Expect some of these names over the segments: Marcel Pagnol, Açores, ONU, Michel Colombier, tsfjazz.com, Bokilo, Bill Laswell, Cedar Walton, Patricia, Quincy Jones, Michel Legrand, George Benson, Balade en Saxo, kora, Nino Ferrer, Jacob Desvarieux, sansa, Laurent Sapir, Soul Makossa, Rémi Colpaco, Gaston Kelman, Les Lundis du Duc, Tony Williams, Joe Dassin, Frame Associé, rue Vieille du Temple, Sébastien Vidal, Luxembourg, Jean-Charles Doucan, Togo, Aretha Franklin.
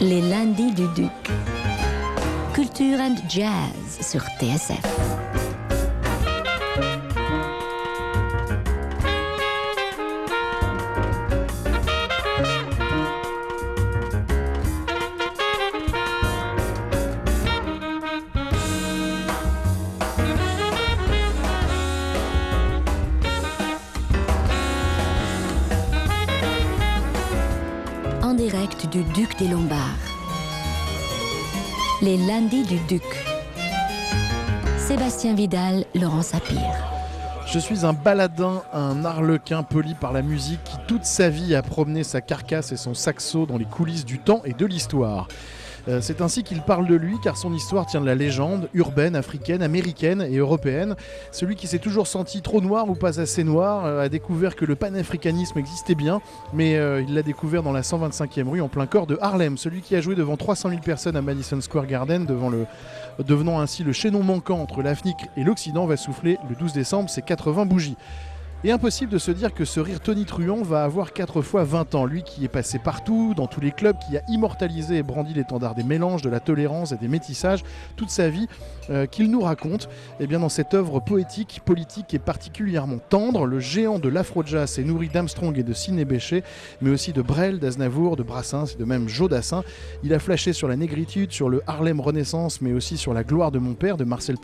Les lundis du Duc. Culture and Jazz sur TSF. Du Duc des Lombards. Les lundis du Duc. Sébastien Vidal, Laurent Sapir. Je suis un baladin, un arlequin poli par la musique qui toute sa vie a promené sa carcasse et son saxo dans les coulisses du temps et de l'histoire. C'est ainsi qu'il parle de lui, car son histoire tient de la légende, urbaine, africaine, américaine et européenne. Celui qui s'est toujours senti trop noir ou pas assez noir a découvert que le panafricanisme existait bien, mais il l'a découvert dans la 125e rue en plein corps de Harlem. Celui qui a joué devant 300 000 personnes à Madison Square Garden, devenant ainsi le chaînon manquant entre l'Afrique et l'Occident, va souffler le 12 décembre ses 80 bougies. Et impossible de se dire que ce rire tonitruant va avoir 4 fois 20 ans. Lui qui est passé partout, dans tous les clubs, qui a immortalisé et brandi l'étendard des mélanges, de la tolérance et des métissages, toute sa vie qu'il nous raconte. Et bien dans cette œuvre poétique, politique et particulièrement tendre, le géant de l'afro-jazz s'est nourri d'Armstrong et de Sidney Bechet, mais aussi de Brel, d'Aznavour, de Brassens et de même Joe Dassin. Il a flashé sur la négritude, sur le Harlem Renaissance, mais aussi sur la gloire de mon père, de Marcel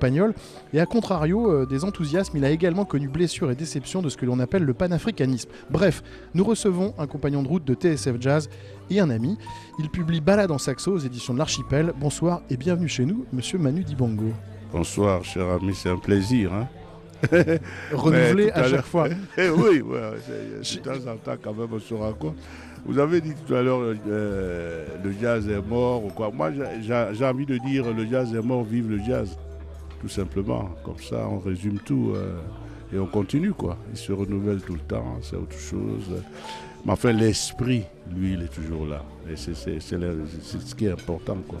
Pagnol. Et à contrario des enthousiasmes, il a également connu blessure et déception de ce que l'on appelle le panafricanisme. Bref, nous recevons un compagnon de route de TSF Jazz et un ami. Il publie Balade en Saxo aux éditions de l'Archipel. Bonsoir et bienvenue chez nous, monsieur Manu Dibango. Bonsoir, cher ami, c'est un plaisir. Hein, renouvelé à chaque fois. Oui, de temps en temps, quand même, on se raconte. Vous avez dit tout à l'heure le jazz est mort ou quoi. Moi, j'ai envie de dire le jazz est mort, vive le jazz. Tout simplement. Comme ça, on résume tout. Et on continue, quoi. Il se renouvelle tout le temps, c'est autre chose. Mais enfin, l'esprit, lui, il est toujours là. Et c'est ce qui est important, quoi.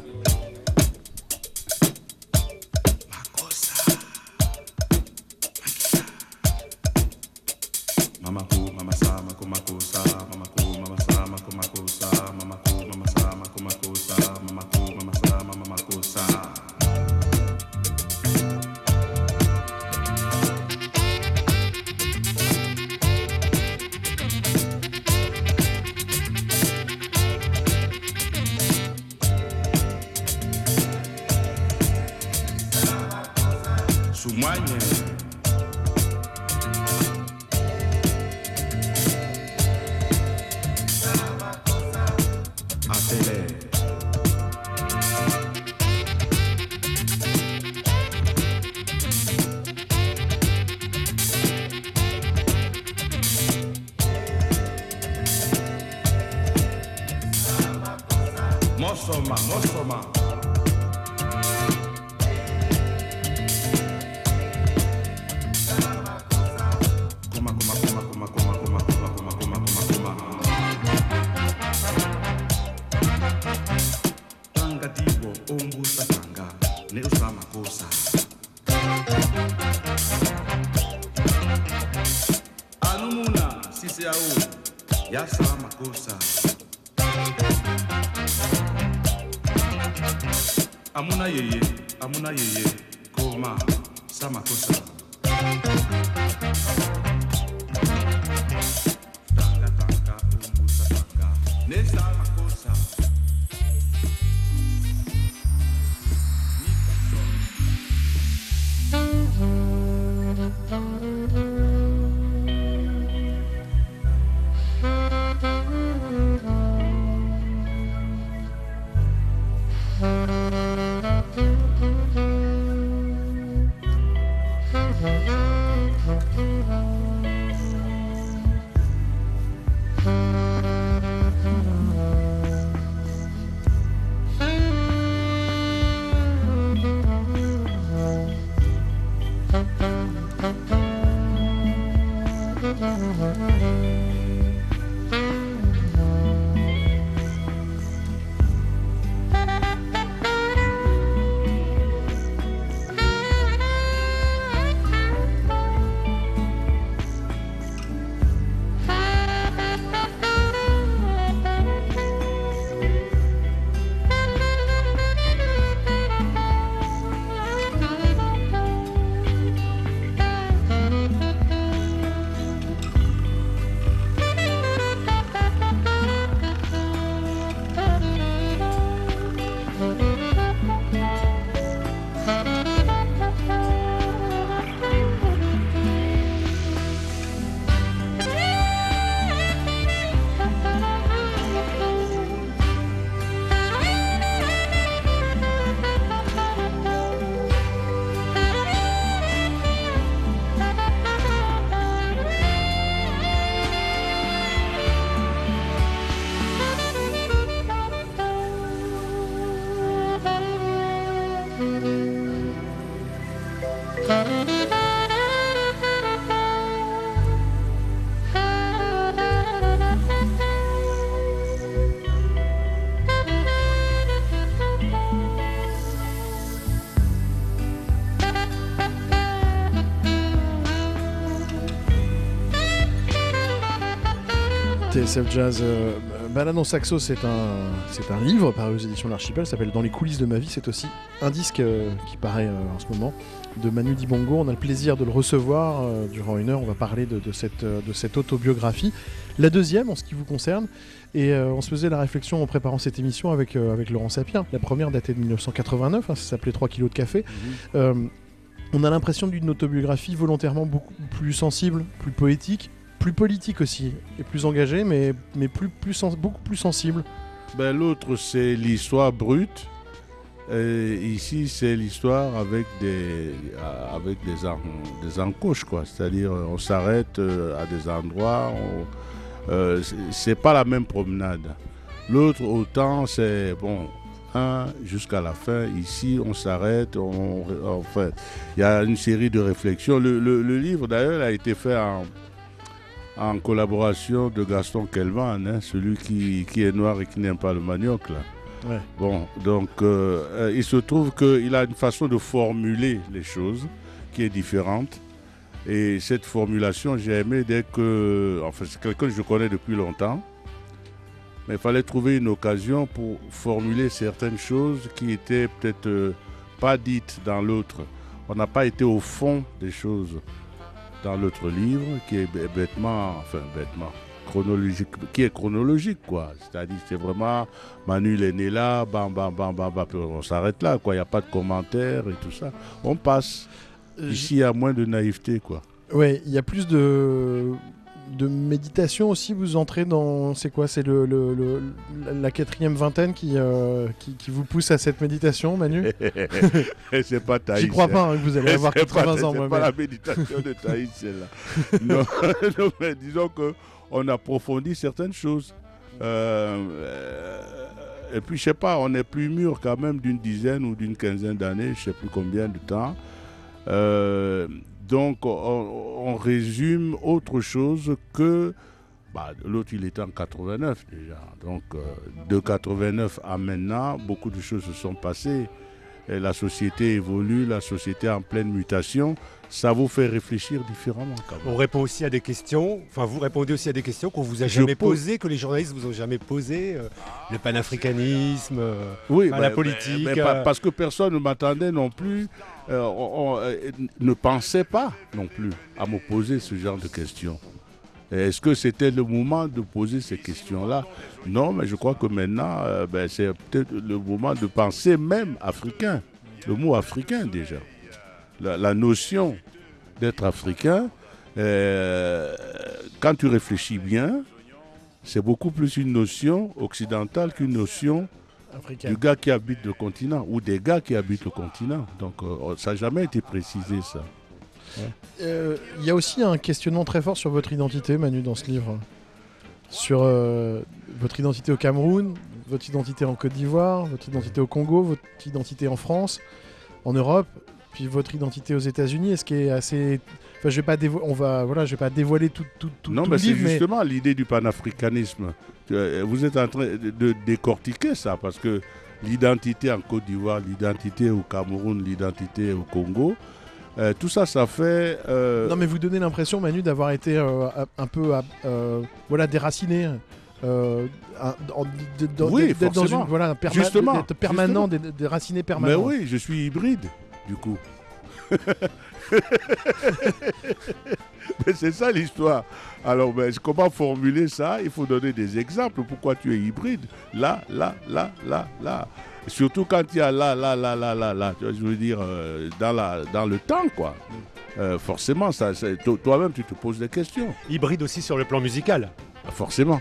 TSF Jazz. Balade en Saxo, c'est un livre paru aux éditions de l'Archipel, s'appelle Dans les coulisses de ma vie. C'est aussi un disque qui paraît en ce moment de Manu Dibango. On a le plaisir de le recevoir durant une heure. On va parler de cette autobiographie, la deuxième en ce qui vous concerne. Et on se faisait la réflexion en préparant cette émission avec Laurent Sapir. La première datait de 1989, ça s'appelait 3 kilos de café. On a l'impression d'une autobiographie volontairement beaucoup plus sensible, plus poétique, plus politique aussi, et plus engagée, mais beaucoup plus sensible. Ben, l'autre, c'est l'histoire brute. Et ici, c'est l'histoire avec des encoches, quoi. C'est-à-dire, on s'arrête à des endroits. C'est pas la même promenade. L'autre, autant, c'est bon. Jusqu'à la fin, ici on s'arrête, enfin, il y a une série de réflexions. Le livre d'ailleurs a été fait en collaboration de Gaston Kelman, celui qui est noir et qui n'aime pas le manioc là. Ouais. Bon, donc il se trouve qu'il a une façon de formuler les choses qui est différente, et cette formulation j'ai aimé dès que, enfin, c'est quelqu'un que je connais depuis longtemps. Mais il fallait trouver une occasion pour formuler certaines choses qui n'étaient peut-être pas dites dans l'autre. On n'a pas été au fond des choses dans l'autre livre, qui est chronologique, quoi. C'est-à-dire, c'est vraiment, Manu il est né là, bam, bam, bam, bam, bam, on s'arrête là, quoi. Il n'y a pas de commentaires et tout ça. On passe. Ici, il y a moins de naïveté, quoi. Oui, il y a plus de méditation aussi. Vous entrez dans, c'est quoi, c'est la quatrième vingtaine qui vous pousse à cette méditation, Manu? C'est pas Thaïs. J'y crois pas que vous allez avoir 80 ans. C'est pas la méditation de Thaïs, celle-là. Non, mais disons qu'on approfondit certaines choses. Et puis, je sais pas, on est plus mûr quand même d'une dizaine ou d'une quinzaine d'années, je sais plus combien de temps. Donc, on résume autre chose que... Bah, l'autre, il était en 89 déjà. Donc, de 89 à maintenant, beaucoup de choses se sont passées. Et la société évolue, la société est en pleine mutation. Ça vous fait réfléchir différemment quand même. On répond aussi à des questions, enfin vous répondez aussi à des questions qu'on vous a jamais posées, que les journalistes vous ont jamais posées. Le panafricanisme, oui, la politique. Parce que personne ne m'attendait non plus, ne pensait pas non plus à me poser ce genre de questions. Est-ce que c'était le moment de poser ces questions-là? Non, mais je crois que maintenant, c'est peut-être le moment de penser même africain. Le mot africain déjà. La notion d'être africain, quand tu réfléchis bien, c'est beaucoup plus une notion occidentale qu'une notion africaine. Du gars qui habite le continent ou des gars qui habitent le continent. Donc ça n'a jamais été précisé, ça. Il y a aussi un questionnement très fort sur votre identité, Manu, dans ce livre. Sur votre identité au Cameroun, votre identité en Côte d'Ivoire, votre identité au Congo, votre identité en France, en Europe, puis votre identité aux États-Unis. Ce qui est assez... Enfin, je vais pas dévoiler tout non, mais c'est justement l'idée du panafricanisme. Vous êtes en train de décortiquer ça, parce que l'identité en Côte d'Ivoire, l'identité au Cameroun, l'identité au Congo... tout ça, ça fait... Non, mais vous donnez l'impression, Manu, d'avoir été un peu déraciné. Oui, forcément. D'être permanent, déraciné permanent. Mais oui, je suis hybride, du coup. Mais c'est ça l'histoire. Alors, comment formuler ça? Il faut donner des exemples. Pourquoi tu es hybride? Là, là, là, là, là. Surtout quand il y a là, là, là, là, là, là. Je veux dire, dans le temps, quoi. Forcément, toi-même, tu te poses des questions. Hybride aussi sur le plan musical. Forcément.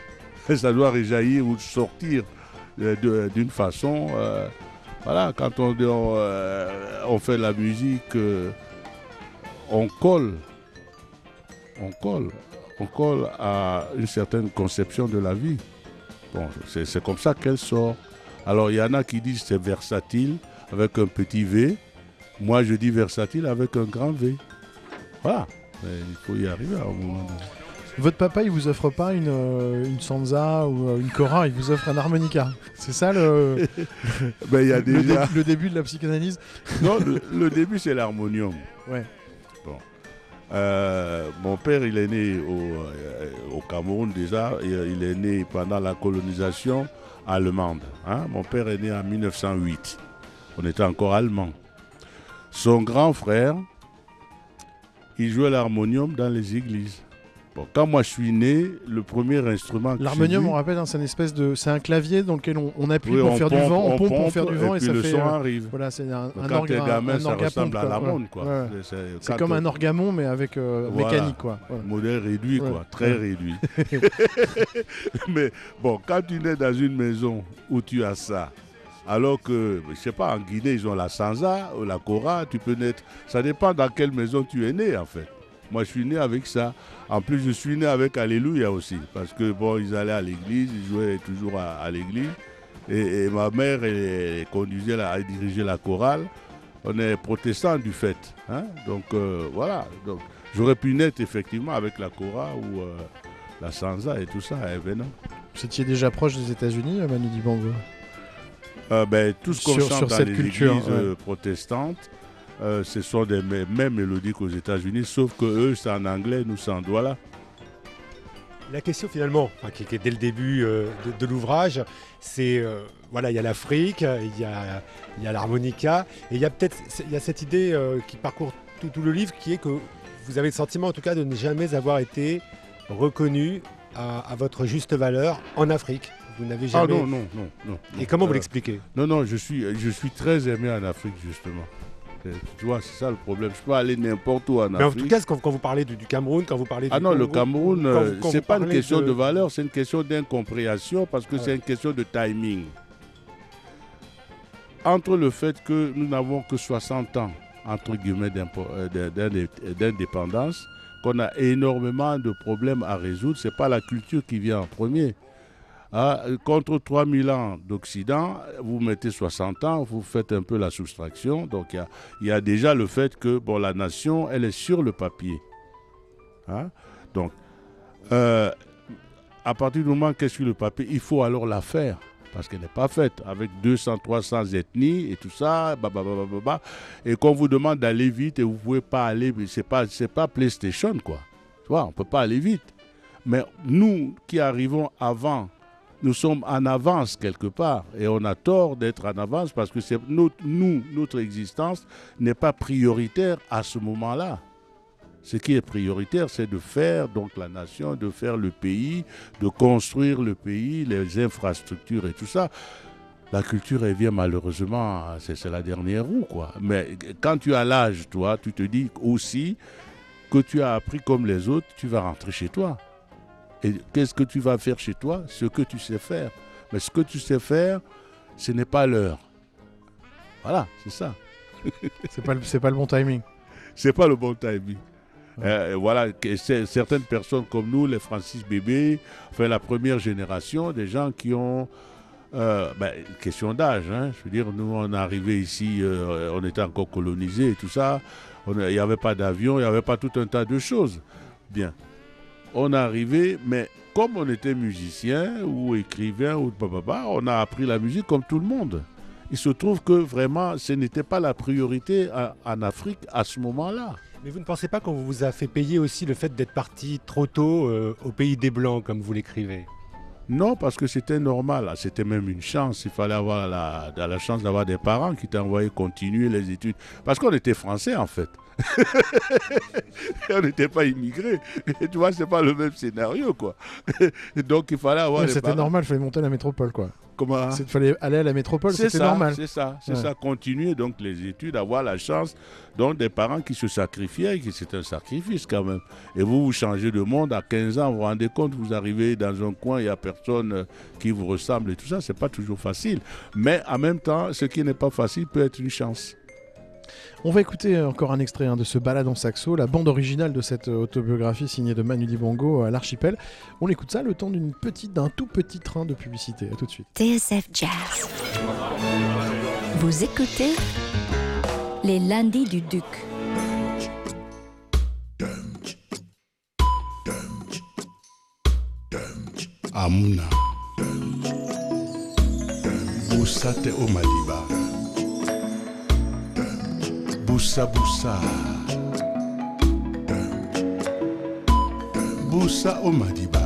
Ça doit réjaillir ou sortir d'une façon... Voilà, quand on fait de la musique, on colle à une certaine conception de la vie. Bon, c'est comme ça qu'elle sort. Alors il y en a qui disent c'est versatile avec un petit V. Moi je dis versatile avec un grand V. Voilà, mais il faut y arriver à un moment donné. Votre papa, il vous offre pas une sansa ou une kora, il vous offre un harmonica. C'est ça le début de la psychanalyse? Non, le début c'est l'harmonium. Ouais. Bon. Mon père, il est né au Cameroun déjà, et il est né pendant la colonisation allemande. Hein. Mon père est né en 1908, on était encore allemand. Son grand frère, il jouait l'harmonium dans les églises. Bon, quand moi je suis né, le premier instrument... L'harmonium, on rappelle, hein, c'est un clavier dans lequel on appuie pour faire du vent, on pompe pour faire du vent, et ça fait... le son arrive. Voilà, c'est un orgue, gamin, ça ressemble à l'harmonium, quoi. Ouais. C'est comme un orgamon, mais avec voilà, mécanique, quoi. Ouais. Modèle réduit, ouais, quoi, très réduit. Mais bon, quand tu es dans une maison où tu as ça, alors que, je ne sais pas, en Guinée, ils ont la sansa, la kora, tu peux naître... Ça dépend dans quelle maison tu es né, en fait. Moi, je suis né avec ça. En plus, je suis né avec Alléluia aussi. Parce que, bon, ils allaient à l'église, ils jouaient toujours à l'église. Et ma mère, elle conduisait, elle dirigeait la chorale. On est protestants du fait. Hein? Donc, voilà. Donc, j'aurais pu naître, effectivement, avec la chorale ou la sansa et tout ça. Eh ben non. Vous étiez déjà proche des États-Unis, Manu Dibango? Ben, tout ce qu'on chante dans les culture, églises protestantes. Ce sont des mêmes mélodies qu'aux États-Unis, sauf que eux, c'est en anglais, nous, c'est en Douala. La question, finalement, qui était dès le début de l'ouvrage, c'est, voilà, il y a l'Afrique, il y a l'harmonica, et il y a peut-être cette idée qui parcourt tout le livre, qui est que vous avez le sentiment, en tout cas, de ne jamais avoir été reconnu à votre juste valeur en Afrique. Vous n'avez jamais... Ah non, non, non, non. Et comment vous l'expliquez? Non, non, je suis très aimé en Afrique, justement. Tu vois, c'est ça le problème. Je peux aller n'importe où en Afrique. Mais en tout cas, quand vous parlez du Cameroun, quand vous parlez du... Ah non, Congo, le Cameroun, ce n'est pas une question de valeur, c'est une question d'incompréhension parce que c'est une question de timing. Entre le fait que nous n'avons que 60 ans, entre guillemets, d'indépendance, qu'on a énormément de problèmes à résoudre, ce n'est pas la culture qui vient en premier. Ah, contre 3000 ans d'Occident, vous mettez 60 ans, vous faites un peu la soustraction. Donc il y a déjà le fait que bon, la nation, elle est sur le papier. Hein? Donc, à partir du moment qu'elle est sur le papier, il faut alors la faire. Parce qu'elle n'est pas faite avec 200, 300 ethnies et tout ça. Et qu'on vous demande d'aller vite et vous ne pouvez pas aller. C'est pas PlayStation, quoi. Tu vois, on ne peut pas aller vite. Mais nous qui arrivons avant... Nous sommes en avance quelque part et on a tort d'être en avance parce que notre existence n'est pas prioritaire à ce moment-là. Ce qui est prioritaire, c'est de faire donc la nation, de faire le pays, de construire le pays, les infrastructures et tout ça. La culture, elle vient malheureusement, c'est la dernière roue, quoi. Mais quand tu as l'âge, toi, tu te dis aussi que tu as appris comme les autres, tu vas rentrer chez toi. Et qu'est-ce que tu vas faire chez toi? Ce que tu sais faire. Mais ce que tu sais faire, ce n'est pas l'heure. Voilà, c'est ça. C'est pas le bon timing. C'est pas le bon timing. Ouais. Voilà, certaines personnes comme nous, les Francis Bébé, enfin la première génération, des gens qui ont... question d'âge, hein, je veux dire, nous on est arrivé ici, on était encore colonisés et tout ça. Il n'y avait pas d'avion, il n'y avait pas tout un tas de choses. Bien. On est arrivé, mais comme on était musicien ou écrivain ou papa, on a appris la musique comme tout le monde. Il se trouve que vraiment, ce n'était pas la priorité en Afrique à ce moment-là. Mais vous ne pensez pas qu'on vous a fait payer aussi le fait d'être parti trop tôt au pays des Blancs, comme vous l'écrivez? Non, parce que c'était normal. C'était même une chance. Il fallait avoir la chance d'avoir des parents qui t'envoyaient continuer les études. Parce qu'on était français, en fait. On n'était pas immigrés. Et tu vois, c'est pas le même scénario, quoi. Donc, il fallait avoir... C'était normal, il fallait monter à la métropole, quoi. Comment? Il fallait aller à la métropole, c'était normal. C'est ça, c'est ça. Continuer donc les études, avoir la chance. Donc, des parents qui se sacrifiaient, qui c'était un sacrifice quand même. Et vous, vous changez de monde à 15 ans, vous vous rendez compte, vous arrivez dans un coin, il n'y a personne qui vous ressemble et tout ça. C'est pas toujours facile. Mais en même temps, ce qui n'est pas facile peut être une chance. On va écouter encore un extrait de ce Balade en Saxo, la bande originale de cette autobiographie signée de Manu Dibango à l'Archipel. On écoute ça le temps d'un tout petit train de publicité. A tout de suite. TSF Jazz. Vous écoutez Les Lundis du Duc. Amuna. Moussate au Maliba. Boussa, boussa. Busa Omadiba.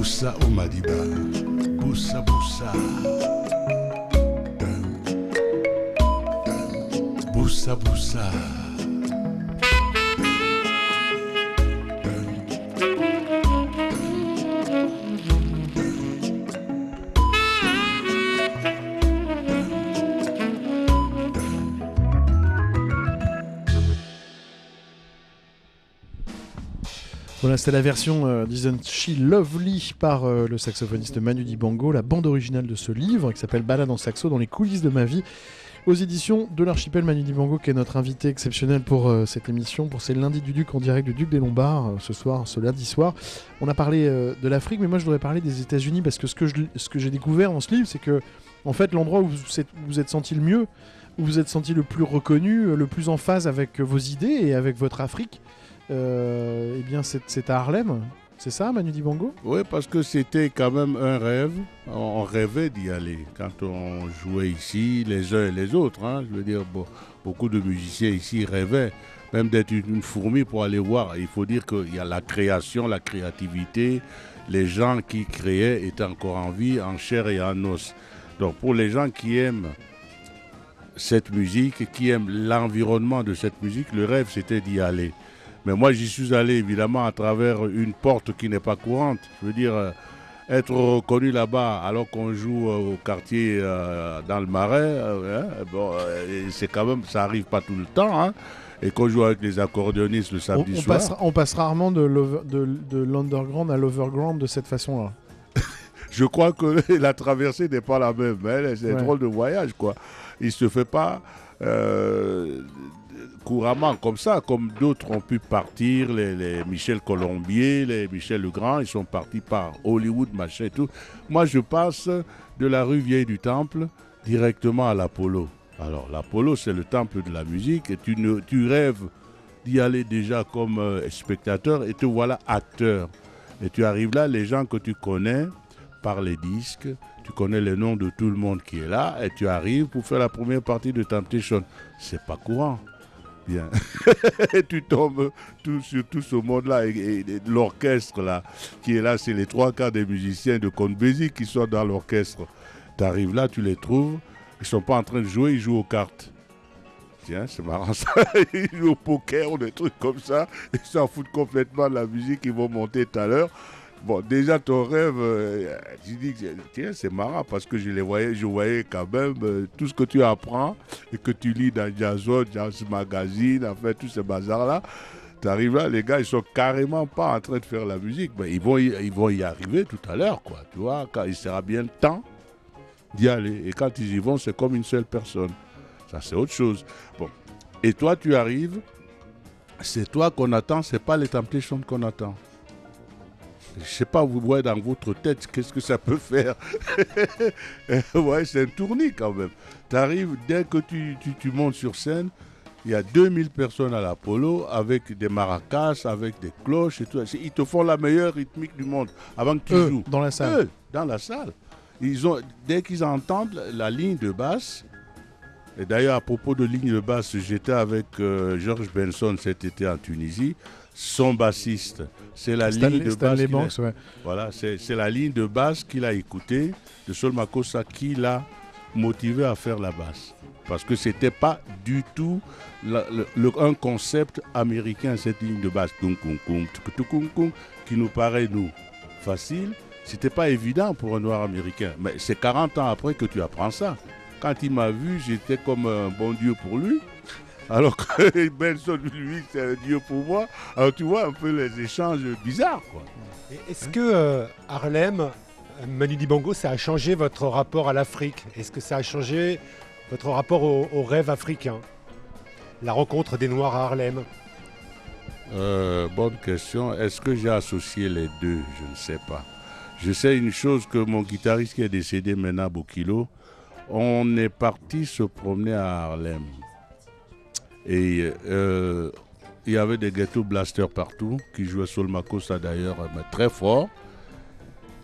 Busa Omadiba, Busa Busa, Busa Busa, Voilà, c'était la version Isn't She Lovely par le saxophoniste Manu Dibango, la bande originale de ce livre qui s'appelle Balade en Saxo dans les coulisses de ma vie, aux éditions de l'Archipel. Manu Dibango qui est notre invité exceptionnel pour cette émission, pour ces lundis du Duc en direct du Duc des Lombards, ce lundi soir. On a parlé de l'Afrique, mais moi je voudrais parler des États-Unis parce que ce que j'ai découvert dans ce livre, c'est que en fait l'endroit où vous êtes senti le mieux, où vous êtes senti le plus reconnu, le plus en phase avec vos idées et avec votre Afrique, eh bien c'est à Harlem, c'est ça, Manu Dibango? Oui, parce que c'était quand même un rêve, on rêvait d'y aller quand on jouait ici les uns et les autres, hein. Je veux dire, bon, beaucoup de musiciens ici rêvaient même d'être une fourmi pour aller voir. Il faut dire qu'il y a la création, la créativité, les gens qui créaient étaient encore en vie, en chair et en os. Donc pour les gens qui aiment cette musique, qui aiment l'environnement de cette musique, le rêve c'était d'y aller. Mais moi, j'y suis allé, évidemment, à travers une porte qui n'est pas courante. Je veux dire, être reconnu là-bas alors qu'on joue au quartier dans le Marais, bon, c'est quand même, ça n'arrive pas tout le temps, hein, et qu'on joue avec les accordéonistes le samedi soir. On passe rarement de l'underground à l'overground de cette façon-là. Je crois que la traversée n'est pas la même. Hein, c'est un drôle de voyage, quoi. Il ne se fait pas... couramment comme ça, comme d'autres ont pu partir, les Michel Colombier, les Michel Legrand, ils sont partis par Hollywood, machin et tout. Moi, je passe de la rue Vieille du Temple directement à l'Apollo. Alors, l'Apollo, c'est le temple de la musique, et tu rêves d'y aller déjà comme spectateur, et te voilà acteur. Et tu arrives là, les gens que tu connais par les disques, tu connais les noms de tout le monde qui est là, et tu arrives pour faire la première partie de Temptations. C'est pas courant. bien. Et tu tombes sur tout ce monde-là. Et l'orchestre-là, qui est là, c'est les 3/4 des musiciens de Combesi qui sont dans l'orchestre. Tu arrives là, tu les trouves. Ils ne sont pas en train de jouer, ils jouent aux cartes. Tiens, c'est marrant ça. Ils jouent au poker ou des trucs comme ça. Ils s'en foutent complètement de la musique. Ils vont monter tout à l'heure. Bon, déjà ton rêve, tu dis, tiens, c'est marrant parce que je voyais quand même tout ce que tu apprends et que tu lis dans Jazzone, Jazz Magazine, enfin tous ces bazars-là. Tu arrives là, les gars, ils sont carrément pas en train de faire la musique. Mais ils vont y arriver tout à l'heure, quoi. Tu vois, quand il sera bien le temps d'y aller. Et quand ils y vont, c'est comme une seule personne. Ça, c'est autre chose. Bon. Et toi, tu arrives, c'est toi qu'on attend, c'est pas les Temptations qu'on attend. Je ne sais pas, vous voyez dans votre tête, qu'est-ce que ça peut faire. Ouais, c'est un tournis quand même. Tu arrives, dès que tu montes sur scène, il y a 2000 personnes à l'Apollo, avec des maracas, avec des cloches et tout. Ils te font la meilleure rythmique du monde avant que tu joues. Dans la salle. Dans la salle. Ils ont, dès qu'ils entendent la ligne de basse, et d'ailleurs à propos de ligne de basse, j'étais avec George Benson cet été en Tunisie. Son bassiste, c'est la ligne de basse. Voilà, c'est la ligne de basse qu'il a écoutée de Soul Makossa qui l'a motivé à faire la basse. Parce que c'était pas du tout un concept américain, cette ligne de basse qui nous paraît nous facile. C'était pas évident pour un noir américain. Mais c'est 40 ans après que tu apprends ça. Quand il m'a vu, j'étais comme un bon Dieu pour lui. Alors que Benson, lui, c'est un dieu pour moi. Alors tu vois un peu les échanges bizarres, quoi. Est-ce que Harlem, Manu Dibango, ça a changé votre rapport à l'Afrique? Est-ce que ça a changé votre rapport au rêve africain? La rencontre des Noirs à Harlem? Bonne question. Est-ce que j'ai associé les deux? Je ne sais pas. Je sais une chose, que mon guitariste qui est décédé maintenant, Bokilo, on est parti se promener à Harlem. Et il y avait des ghetto blasters partout, qui jouaient Soul Makossa d'ailleurs, mais très fort.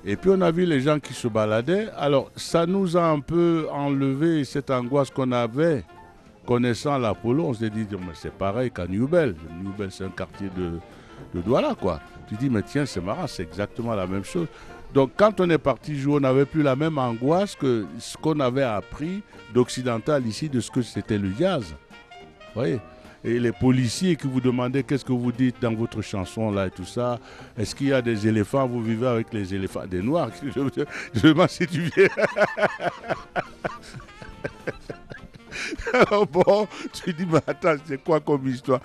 Et puis on a vu les gens qui se baladaient. Alors ça nous a un peu enlevé cette angoisse qu'on avait, connaissant l'Apollo. On s'est dit, mais c'est pareil qu'à New Bell. New Bell, c'est un quartier de Douala, quoi. Tu dis, mais tiens, c'est marrant, c'est exactement la même chose. Donc quand on est parti jouer, on n'avait plus la même angoisse que ce qu'on avait appris d'occidental ici, de ce que c'était le jazz. Oui. Et les policiers qui vous demandaient qu'est-ce que vous dites dans votre chanson là et tout ça, est-ce qu'il y a des éléphants, vous vivez avec les éléphants, des noirs, je demande si tu viens. Alors bon, tu dis, mais attends, c'est quoi comme histoire?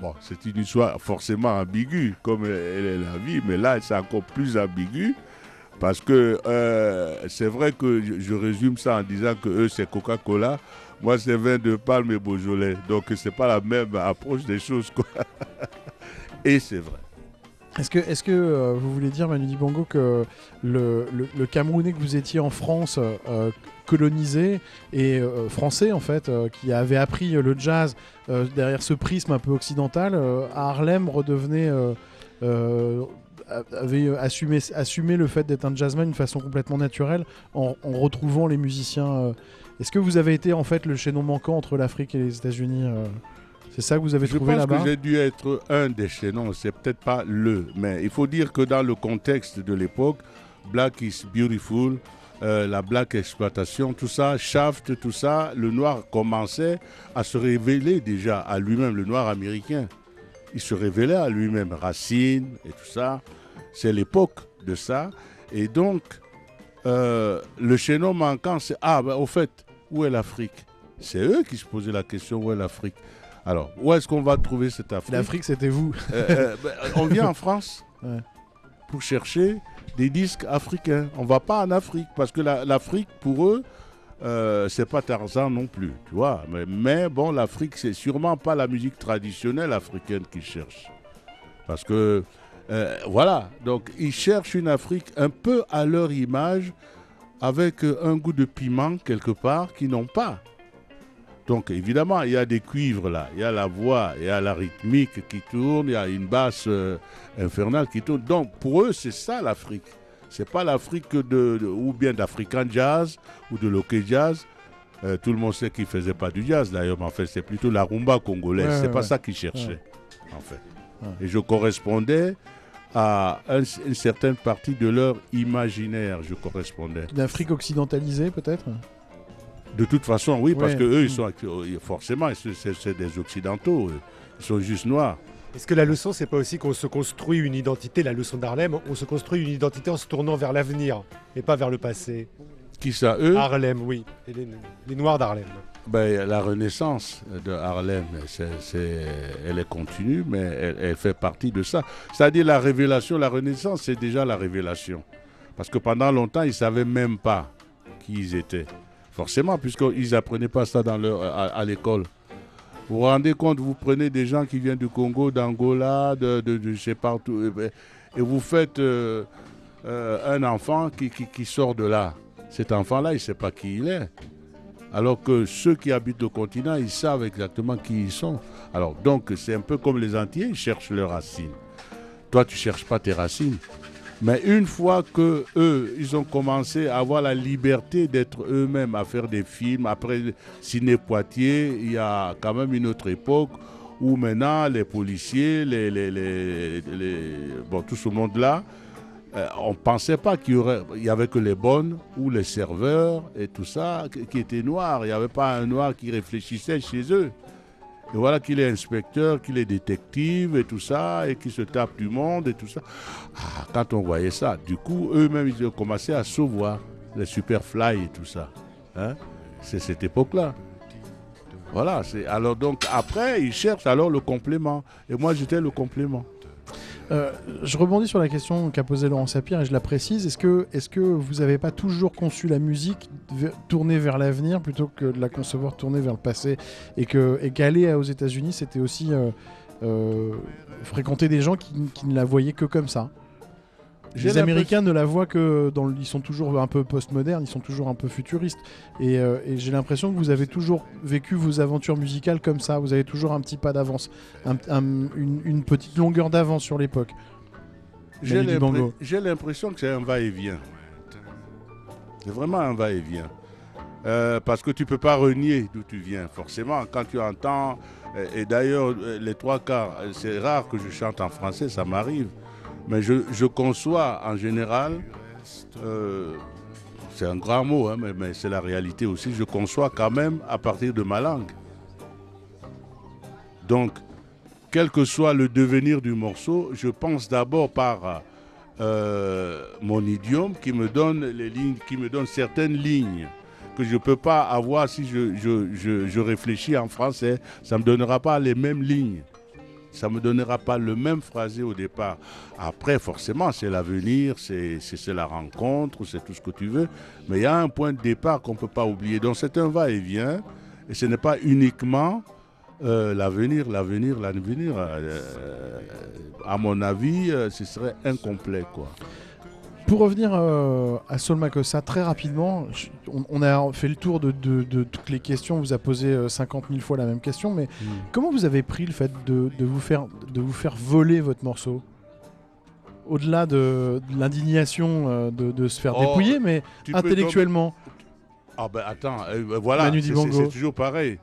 Bon, c'est une histoire forcément ambiguë, comme elle est la vie, mais là, c'est encore plus ambigu, parce que c'est vrai que je résume ça en disant que eux, c'est Coca-Cola. Moi, c'est vin de Palme et Beaujolais, donc c'est pas la même approche des choses, quoi. Et c'est vrai. Est-ce que vous voulez dire, Manu Dibango, que le Camerounais que vous étiez en France, colonisé et français en fait, qui avait appris le jazz derrière ce prisme un peu occidental, à Harlem redevenait... avait assumé le fait d'être un jazzman d'une façon complètement naturelle en retrouvant les musiciens. Est-ce que vous avez été en fait le chaînon manquant entre l'Afrique et les États-Unis? C'est ça que vous avez trouvé là-bas? Je pense que j'ai dû être un des chaînons, c'est peut-être pas le, mais il faut dire que dans le contexte de l'époque, Black is Beautiful, la Black Exploitation, tout ça, Shaft, tout ça, le noir commençait à se révéler déjà à lui-même, le noir américain. Il se révélait à lui-même, Racine et tout ça. C'est l'époque de ça. Et donc, le chaînon manquant, c'est « Ah, ben, au fait, où est l'Afrique ?» C'est eux qui se posaient la question « Où est l'Afrique ?» Alors, où est-ce qu'on va trouver cette Afrique? L'Afrique, c'était vous. Ben, on vient en France pour chercher des disques africains. On ne va pas en Afrique parce que l'Afrique, pour eux, c'est pas Tarzan non plus, tu vois. Mais bon, l'Afrique, c'est sûrement pas la musique traditionnelle africaine qu'ils cherchent. Parce que, voilà, donc ils cherchent une Afrique un peu à leur image, avec un goût de piment quelque part qu'ils n'ont pas. Donc évidemment, il y a des cuivres là, il y a la voix, il y a la rythmique qui tourne, il y a une basse infernale qui tourne. Donc pour eux, c'est ça l'Afrique. C'est pas l'Afrique ou bien d'African Jazz ou de Loké Jazz. Tout le monde sait qu'il ne faisait pas du jazz d'ailleurs, mais en fait c'est plutôt la rumba congolaise, ouais, c'est pas ça qu'il cherchait en fait. Ouais. Et je correspondais à une certaine partie de leur imaginaire, je correspondais. L'Afrique occidentalisée peut-être ? De toute façon, oui, ouais, parce qu'eux, ils sont, forcément, c'est des occidentaux, ils sont juste noirs. Est-ce que la leçon, c'est pas aussi qu'on se construit une identité, la leçon d'Harlem, on se construit une identité en se tournant vers l'avenir et pas vers le passé? Qui ça, eux? Harlem, oui, et les Noirs d'Harlem. Ben, la renaissance de Harlem, elle est continue, mais elle fait partie de ça. C'est-à-dire la révélation, la renaissance, c'est déjà la révélation. Parce que pendant longtemps, ils ne savaient même pas qui ils étaient. Forcément, puisqu'ils n'apprenaient pas ça dans à l'école. Vous vous rendez compte, vous prenez des gens qui viennent du Congo, d'Angola, je sais partout, et vous faites un enfant qui sort de là. Cet enfant-là, il ne sait pas qui il est. Alors que ceux qui habitent le continent, ils savent exactement qui ils sont. Alors donc, c'est un peu comme les Antillais, ils cherchent leurs racines. Toi, tu ne cherches pas tes racines. Mais une fois qu'eux, ils ont commencé à avoir la liberté d'être eux-mêmes, à faire des films, après Ciné Poitiers, il y a quand même une autre époque où maintenant les policiers, tout ce monde-là, on ne pensait pas qu'il y avait que les bonnes ou les serveurs et tout ça qui étaient noirs. Il n'y avait pas un noir qui réfléchissait chez eux. Et voilà qu'il est inspecteur, qu'il est détective et tout ça, et qu'il se tape du monde et tout ça. Ah, quand on voyait ça, du coup, eux-mêmes, ils ont commencé à se voir, les Superfly et tout ça. Hein? C'est cette époque-là. Voilà. Alors donc, après, ils cherchent alors le complément. Et moi, j'étais le complément. Je rebondis sur la question qu'a posée Laurent Sapir et je la précise. Est-ce que vous n'avez pas toujours conçu la musique tournée vers l'avenir plutôt que de la concevoir tournée vers le passé, et qu'aller aux États-Unis, c'était aussi fréquenter des gens qui ne la voyaient que comme ça? Les Américains ne la voient que dans ils sont toujours un peu postmodernes, ils sont toujours un peu futuristes. Et j'ai l'impression que vous avez toujours vécu vos aventures musicales comme ça. Vous avez toujours un petit pas d'avance, une petite longueur d'avance sur l'époque. J'ai l'impression que c'est un va-et-vient. C'est vraiment un va-et-vient. Parce que tu ne peux pas renier d'où tu viens, forcément. Quand tu entends... Et d'ailleurs, les trois quarts, c'est rare que je chante en français, ça m'arrive. Mais je conçois en général, c'est un grand mot, hein, mais c'est la réalité aussi, je conçois quand même à partir de ma langue. Donc, quel que soit le devenir du morceau, je pense d'abord par mon idiome qui me donne les lignes, qui me donne certaines lignes que je ne peux pas avoir si je réfléchis en français. Ça ne me donnera pas les mêmes lignes. Ça ne me donnera pas le même phrasé au départ. Après, forcément, c'est l'avenir, c'est la rencontre, c'est tout ce que tu veux. Mais il y a un point de départ qu'on ne peut pas oublier. Donc c'est un va-et-vient. Et ce n'est pas uniquement l'avenir. À mon avis, ce serait incomplet, quoi. Pour revenir à Soul Makossa très rapidement, on a fait le tour de toutes les questions, on vous a posé 50 000 fois la même question, mais comment vous avez pris le fait de vous faire voler votre morceau? Au-delà de l'indignation de se faire dépouiller, mais intellectuellement. Ah ben attends, voilà, c'est toujours pareil.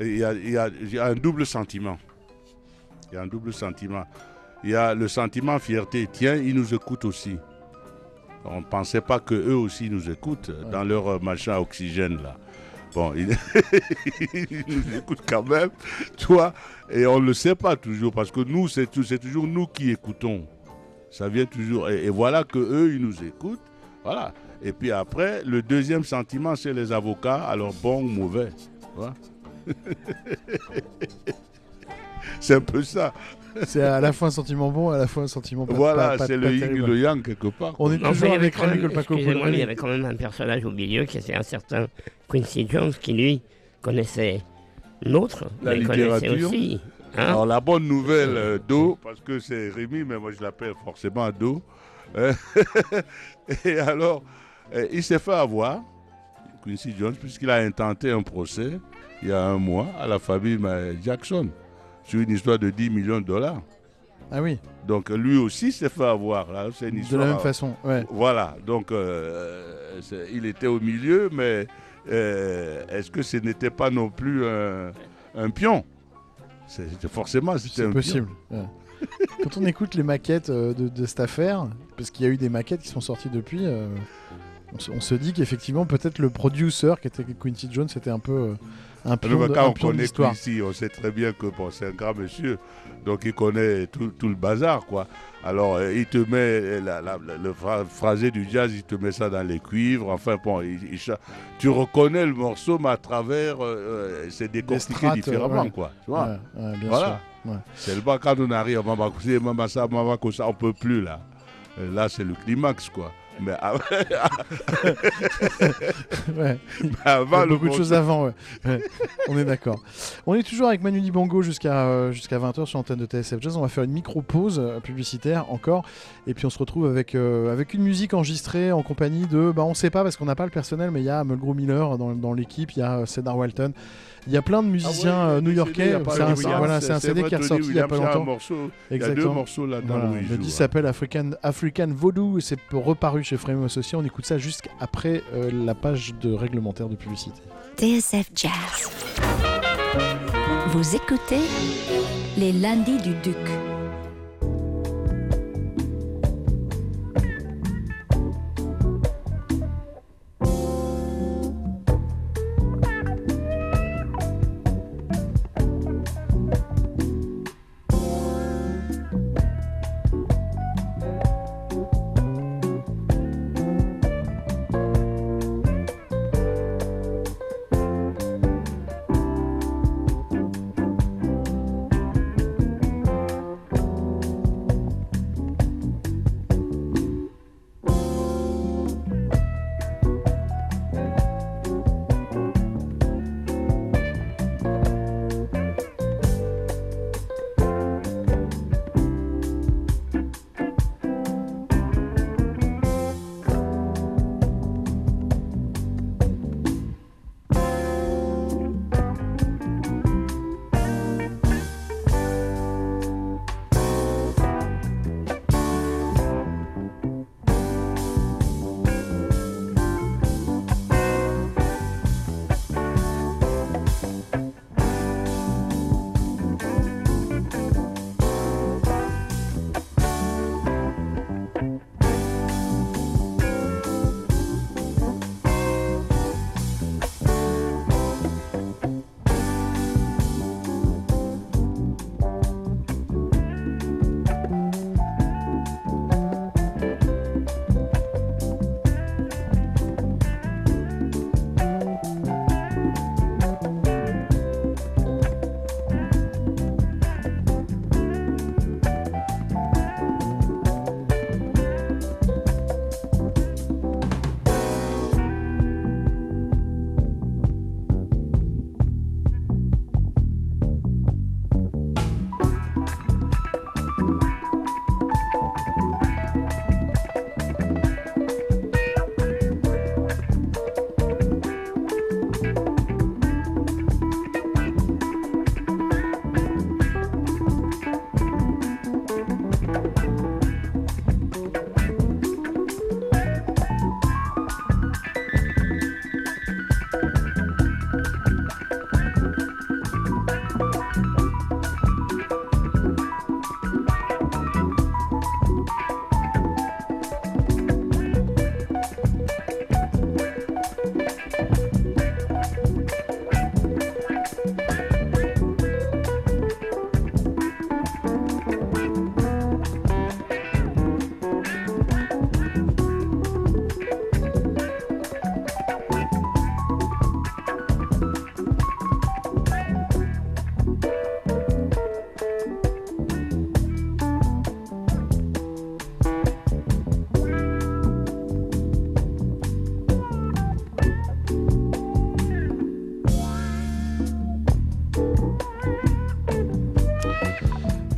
Il y a un double sentiment. Il y a un double sentiment. Il y a le sentiment fierté, tiens, ils nous écoutent aussi. On ne pensait pas qu'eux aussi nous écoutent dans leur machin à oxygène là. Bon, ils nous écoutent quand même, toi, et on ne le sait pas toujours parce que nous, c'est toujours nous qui écoutons. Ça vient toujours. Et voilà qu'eux, ils nous écoutent. Voilà. Et puis après, le deuxième sentiment, c'est les avocats, alors bon ou mauvais. Voilà. C'est un peu ça. C'est à la fois un sentiment bon, à la fois un sentiment pas. Voilà, c'est le yin et le yang quelque part. On est toujours avec Rémi Colpaco. Excusez-moi, il y avait quand même un personnage au milieu qui était un certain Quincy Jones qui, lui, connaissait l'autre, mais connaissait aussi. Hein? Alors, la bonne nouvelle, Do, parce que c'est Rémi, mais moi je l'appelle forcément Do. Et alors, il s'est fait avoir, Quincy Jones, puisqu'il a intenté un procès il y a un mois à la famille Jackson. Sur une histoire de 10 millions de dollars. Ah oui. Donc lui aussi s'est fait avoir. Là. C'est une histoire, de la même façon. Ouais. Voilà. Donc il était au milieu, mais est-ce que ce n'était pas non plus un pion? Forcément, c'était un possible. Pion. Ouais. Quand on écoute les maquettes de cette affaire, parce qu'il y a eu des maquettes qui sont sorties depuis, on se dit qu'effectivement, peut-être le producer qui était Quincy Jones, c'était un peu... un pion de, quand un pion on connaît ici, on sait très bien que bon, c'est un grand monsieur, donc il connaît tout le bazar, quoi. Alors il te met le phrasé du jazz, il te met ça dans les cuivres, enfin bon, tu reconnais le morceau, mais à travers, c'est décortiqué différemment, ouais. Quoi. Tu vois ouais, bien voilà. Sûr. Ouais. C'est le bas quand on arrive, Maman ça, on peut plus là. Là, c'est le climax, quoi. Mais avant, ouais. Beaucoup de choses avant, ouais. Ouais. On est d'accord. On est toujours avec Manu Dibango jusqu'à 20h sur l'antenne de TSF Jazz. On va faire une micro-pause publicitaire encore. Et puis on se retrouve avec une musique enregistrée en compagnie de... Bah, on ne sait pas parce qu'on n'a pas le personnel, mais il y a Mulgrew Miller dans l'équipe, il y a Cedar Walton. Il y a plein de musiciens new-yorkais. C'est un CD qui est ressorti il n'y a pas longtemps. Il y a deux morceaux là-dedans. Voilà. Le disque s'appelle African Voodoo et c'est reparu chez Frame Associé. On écoute ça jusqu'après la page de réglementaire de publicité. TSF Jazz. Vous écoutez Les Lundis du Duc.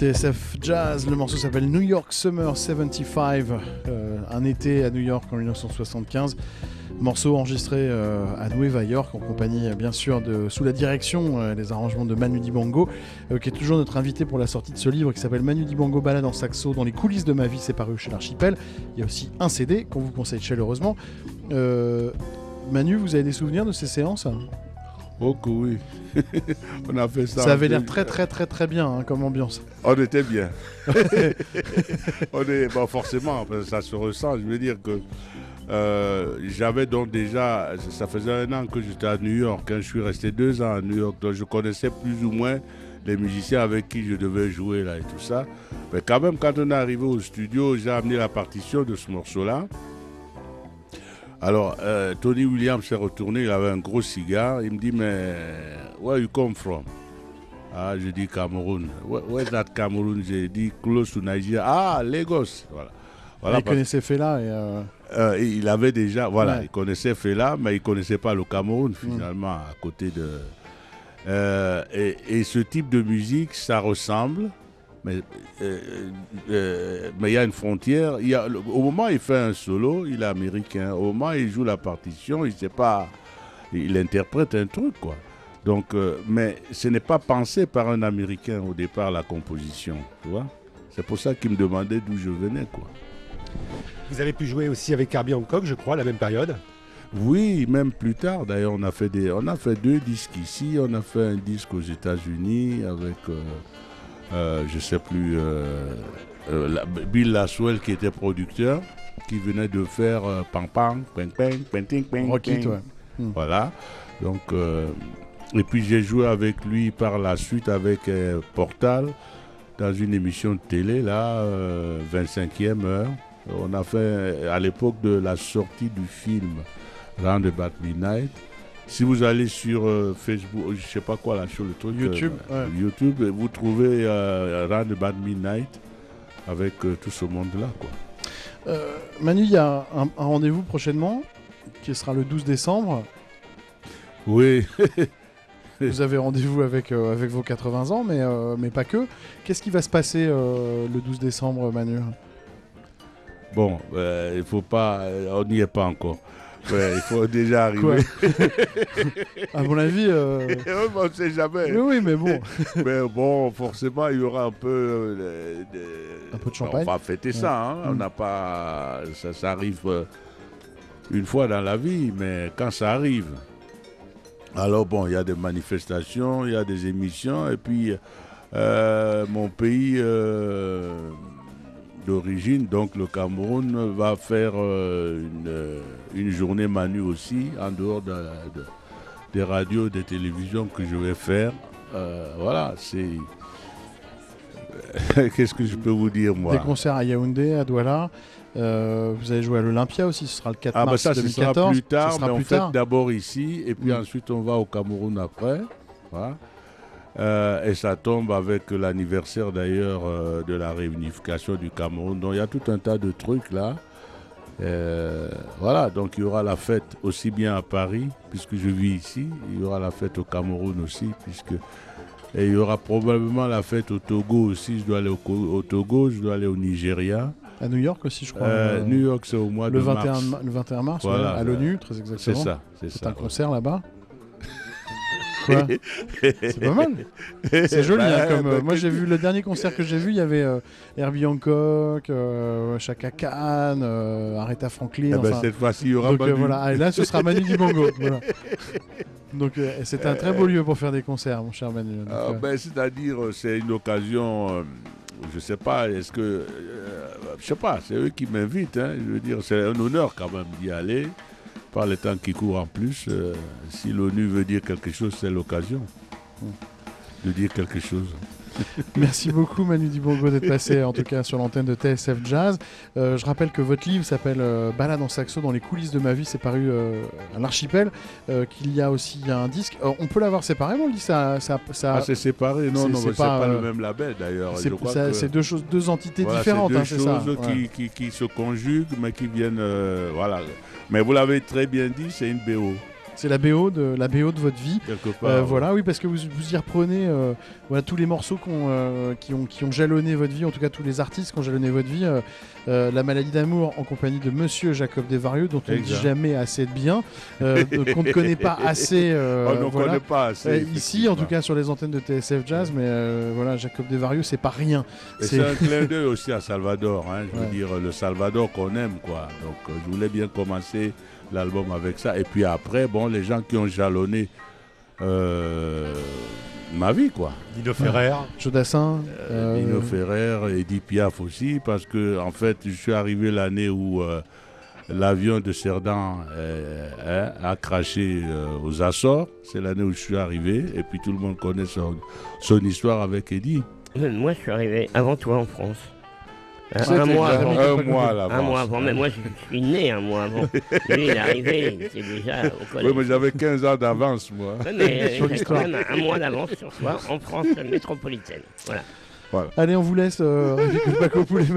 TSF Jazz, le morceau s'appelle New York Summer 75, un été à New York en 1975. Morceau enregistré à Nueva York en compagnie bien sûr sous la direction des arrangements de Manu Dibango, qui est toujours notre invité pour la sortie de ce livre qui s'appelle Manu Dibango Balade en Saxo dans les coulisses de ma vie, c'est paru chez l'Archipel. Il y a aussi un CD qu'on vous conseille chaleureusement. Manu, vous avez des souvenirs de ces séances? Oh que oui, on a fait ça. Ça avait l'air très bien hein, comme ambiance. On était bien. Bon, forcément, ça se ressent. Je veux dire que j'avais donc déjà, ça faisait 1 an que j'étais à New York. Hein, je suis resté 2 ans à New York, donc je connaissais plus ou moins les musiciens avec qui je devais jouer là et tout ça. Mais quand même, quand on est arrivé au studio, j'ai amené la partition de ce morceau-là. Alors, Tony Williams s'est retourné, il avait un gros cigare. Il me dit, mais where you come from? Ah, je dis Cameroun. Where's that Cameroun? J'ai dit close to Nigeria. Ah, Lagos. Voilà. Voilà, il connaissait Fela. Et il avait déjà, voilà, ouais. Il connaissait Fela, mais il ne connaissait pas le Cameroun finalement, à côté de. Et ce type de musique, ça ressemble. Mais il y a une frontière. Au moment où il fait un solo, il est américain. Au moment où il joue la partition, il sait pas, il interprète un truc quoi. Donc, mais ce n'est pas pensé par un américain au départ la composition. Tu vois, c'est pour ça qu'il me demandait d'où je venais quoi. Vous avez pu jouer aussi avec Herbie Hancock, je crois, à la même période. Oui, même plus tard. D'ailleurs, on a fait 2 disques ici. On a fait un disque aux États-Unis avec. Je ne sais plus, Bill Laswell qui était producteur, qui venait de faire Pang Pang, Peng Peng, Peng Ting Peng. Voilà. Donc, et puis j'ai joué avec lui par la suite avec Portal dans une émission de télé, là, 25e heure. On a fait, à l'époque de la sortie du film Roundabout Midnight. Si vous allez sur Facebook, je ne sais pas quoi, là, sur le truc YouTube, YouTube, vous trouvez Roundabout Midnight avec tout ce monde-là. Manu, il y a un rendez-vous prochainement qui sera le 12 décembre. Oui. Vous avez rendez-vous avec vos 80 ans, mais pas que. Qu'est-ce qui va se passer le 12 décembre, Manu? Bon, il faut pas, on n'y est pas encore. Ouais, il faut déjà arriver. À mon avis. On ne sait jamais. Oui, mais bon. Mais bon, forcément, il y aura un peu. Un peu de champagne. On va fêter ça. Hein. On n'a pas. Ça arrive une fois dans la vie, mais quand ça arrive. Alors bon, il y a des manifestations, il y a des émissions, et puis mon pays. D'origine, donc le Cameroun va faire une journée Manu aussi, en dehors des radios, des télévisions que je vais faire. Voilà, c'est... Qu'est-ce que je peux vous dire, moi? Des concerts à Yaoundé, à Douala. Vous allez jouer à l'Olympia aussi, ce sera le 4 mars 2014. Ça sera plus tard, mais on fait d'abord ici, et puis ensuite on va au Cameroun après. Voilà. Et ça tombe avec l'anniversaire d'ailleurs de la réunification du Cameroun. Donc il y a tout un tas de trucs là. Voilà, donc il y aura la fête aussi bien à Paris, puisque je vis ici. Il y aura la fête au Cameroun aussi, puisque... Et il y aura probablement la fête au Togo aussi. Je dois aller au Togo, je dois aller au Nigeria. À New York aussi, je crois. New York, c'est au mois de mars. Le 21 mars, voilà, à l'ONU, très exactement. C'est ça, c'est ça. C'est un concert là-bas. C'est pas mal. C'est joli. Bah, hein, comme, moi, j'ai vu le dernier concert que j'ai vu. Il y avait Herbie Hancock, Chaka Khan, Aretha Franklin. Enfin, cette fois-ci, il y aura. Donc, voilà. Et là, ce sera Manu Dibango. Voilà. Donc, c'est un très beau lieu pour faire des concerts, mon cher Manu. C'est-à-dire, c'est une occasion. Je sais pas. Est-ce que je sais pas. C'est eux qui m'invitent. Hein, je veux dire, c'est un honneur quand même d'y aller. Par les temps qui courent en plus, si l'ONU veut dire quelque chose, c'est l'occasion de dire quelque chose. Merci beaucoup Manu Dibango d'être passé en tout cas sur l'antenne de TSF Jazz. Je rappelle que votre livre s'appelle Balade en Saxo dans les coulisses de ma vie, c'est paru à l'Archipel, qu'il y a aussi un disque. On peut l'avoir séparément, on dit ça... Ah, c'est séparé, non, c'est pas le même label d'ailleurs. C'est deux entités voilà, différentes. C'est deux choses ça, qui se conjuguent mais qui viennent... voilà. Mais vous l'avez très bien dit, c'est une BO. C'est la BO de votre vie. Quelque part, ouais. Voilà, oui, parce que vous y reprenez voilà, tous les morceaux qui ont jalonné votre vie, en tout cas tous les artistes qui ont jalonné votre vie. La maladie d'amour en compagnie de monsieur Jacob Desvarieux, dont on ne dit jamais assez de bien, qu'on ne connaît pas assez. On ne connaît pas assez. Ici, en tout cas, sur les antennes de TSF Jazz, mais voilà, Jacob Desvarieux, c'est pas rien. C'est un clin d'œil aussi à Salvador, hein, je veux dire, le Salvador qu'on aime, quoi. Donc, je voulais bien commencer l'album avec ça. Et puis après, bon, les gens qui ont jalonné ma vie, quoi. Nino Ferrer, Joe Dassin. Nino Ferrer, Edith Piaf aussi, parce que en fait, je suis arrivé l'année où l'avion de Cerdan a craché aux Açores. C'est l'année où je suis arrivé. Et puis tout le monde connaît son histoire avec Edith. Moi, je suis arrivé avant toi en France. Un mois avant, mais moi je suis né un mois avant. Lui il est arrivé, c'est déjà au collège. Oui, mais j'avais 15 ans d'avance, moi. Oui, mais j'ai quand même un mois d'avance sur soi en France métropolitaine. Voilà. Voilà. Allez, on vous laisse, Bacopoul et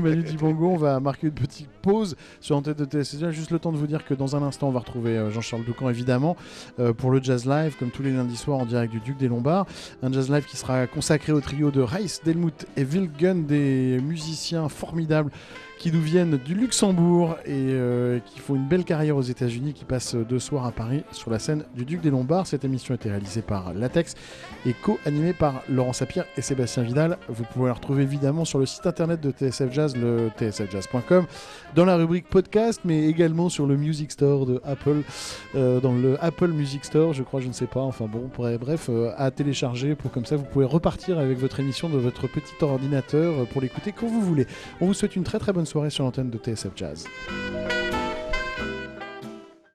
Manu Dibango. On va marquer une petite pause sur l'antenne de TSF. Juste le temps de vous dire que dans un instant, on va retrouver Jean-Charles Doucan, évidemment, pour le Jazz Live, comme tous les lundis soirs en direct du Duc des Lombards. Un Jazz Live qui sera consacré au trio de Reiss, Delmuth et Wilgen, des musiciens formidables qui nous viennent du Luxembourg et qui font une belle carrière aux États-Unis, qui passent deux soirs à Paris sur la scène du Duc des Lombards. Cette émission a été réalisée par Latex et co-animée par Laurent Sapir et Sébastien Vidal. Vous pouvez la retrouver évidemment sur le site internet de TSF Jazz, le tsfjazz.com, dans la rubrique podcast, mais également sur le Music Store de Apple, dans le Apple Music Store, je crois, je ne sais pas, enfin bon, bref, à télécharger pour comme ça vous pouvez repartir avec votre émission de votre petit ordinateur pour l'écouter quand vous voulez. On vous souhaite une très très bonne soirée sur l'antenne de TSF Jazz.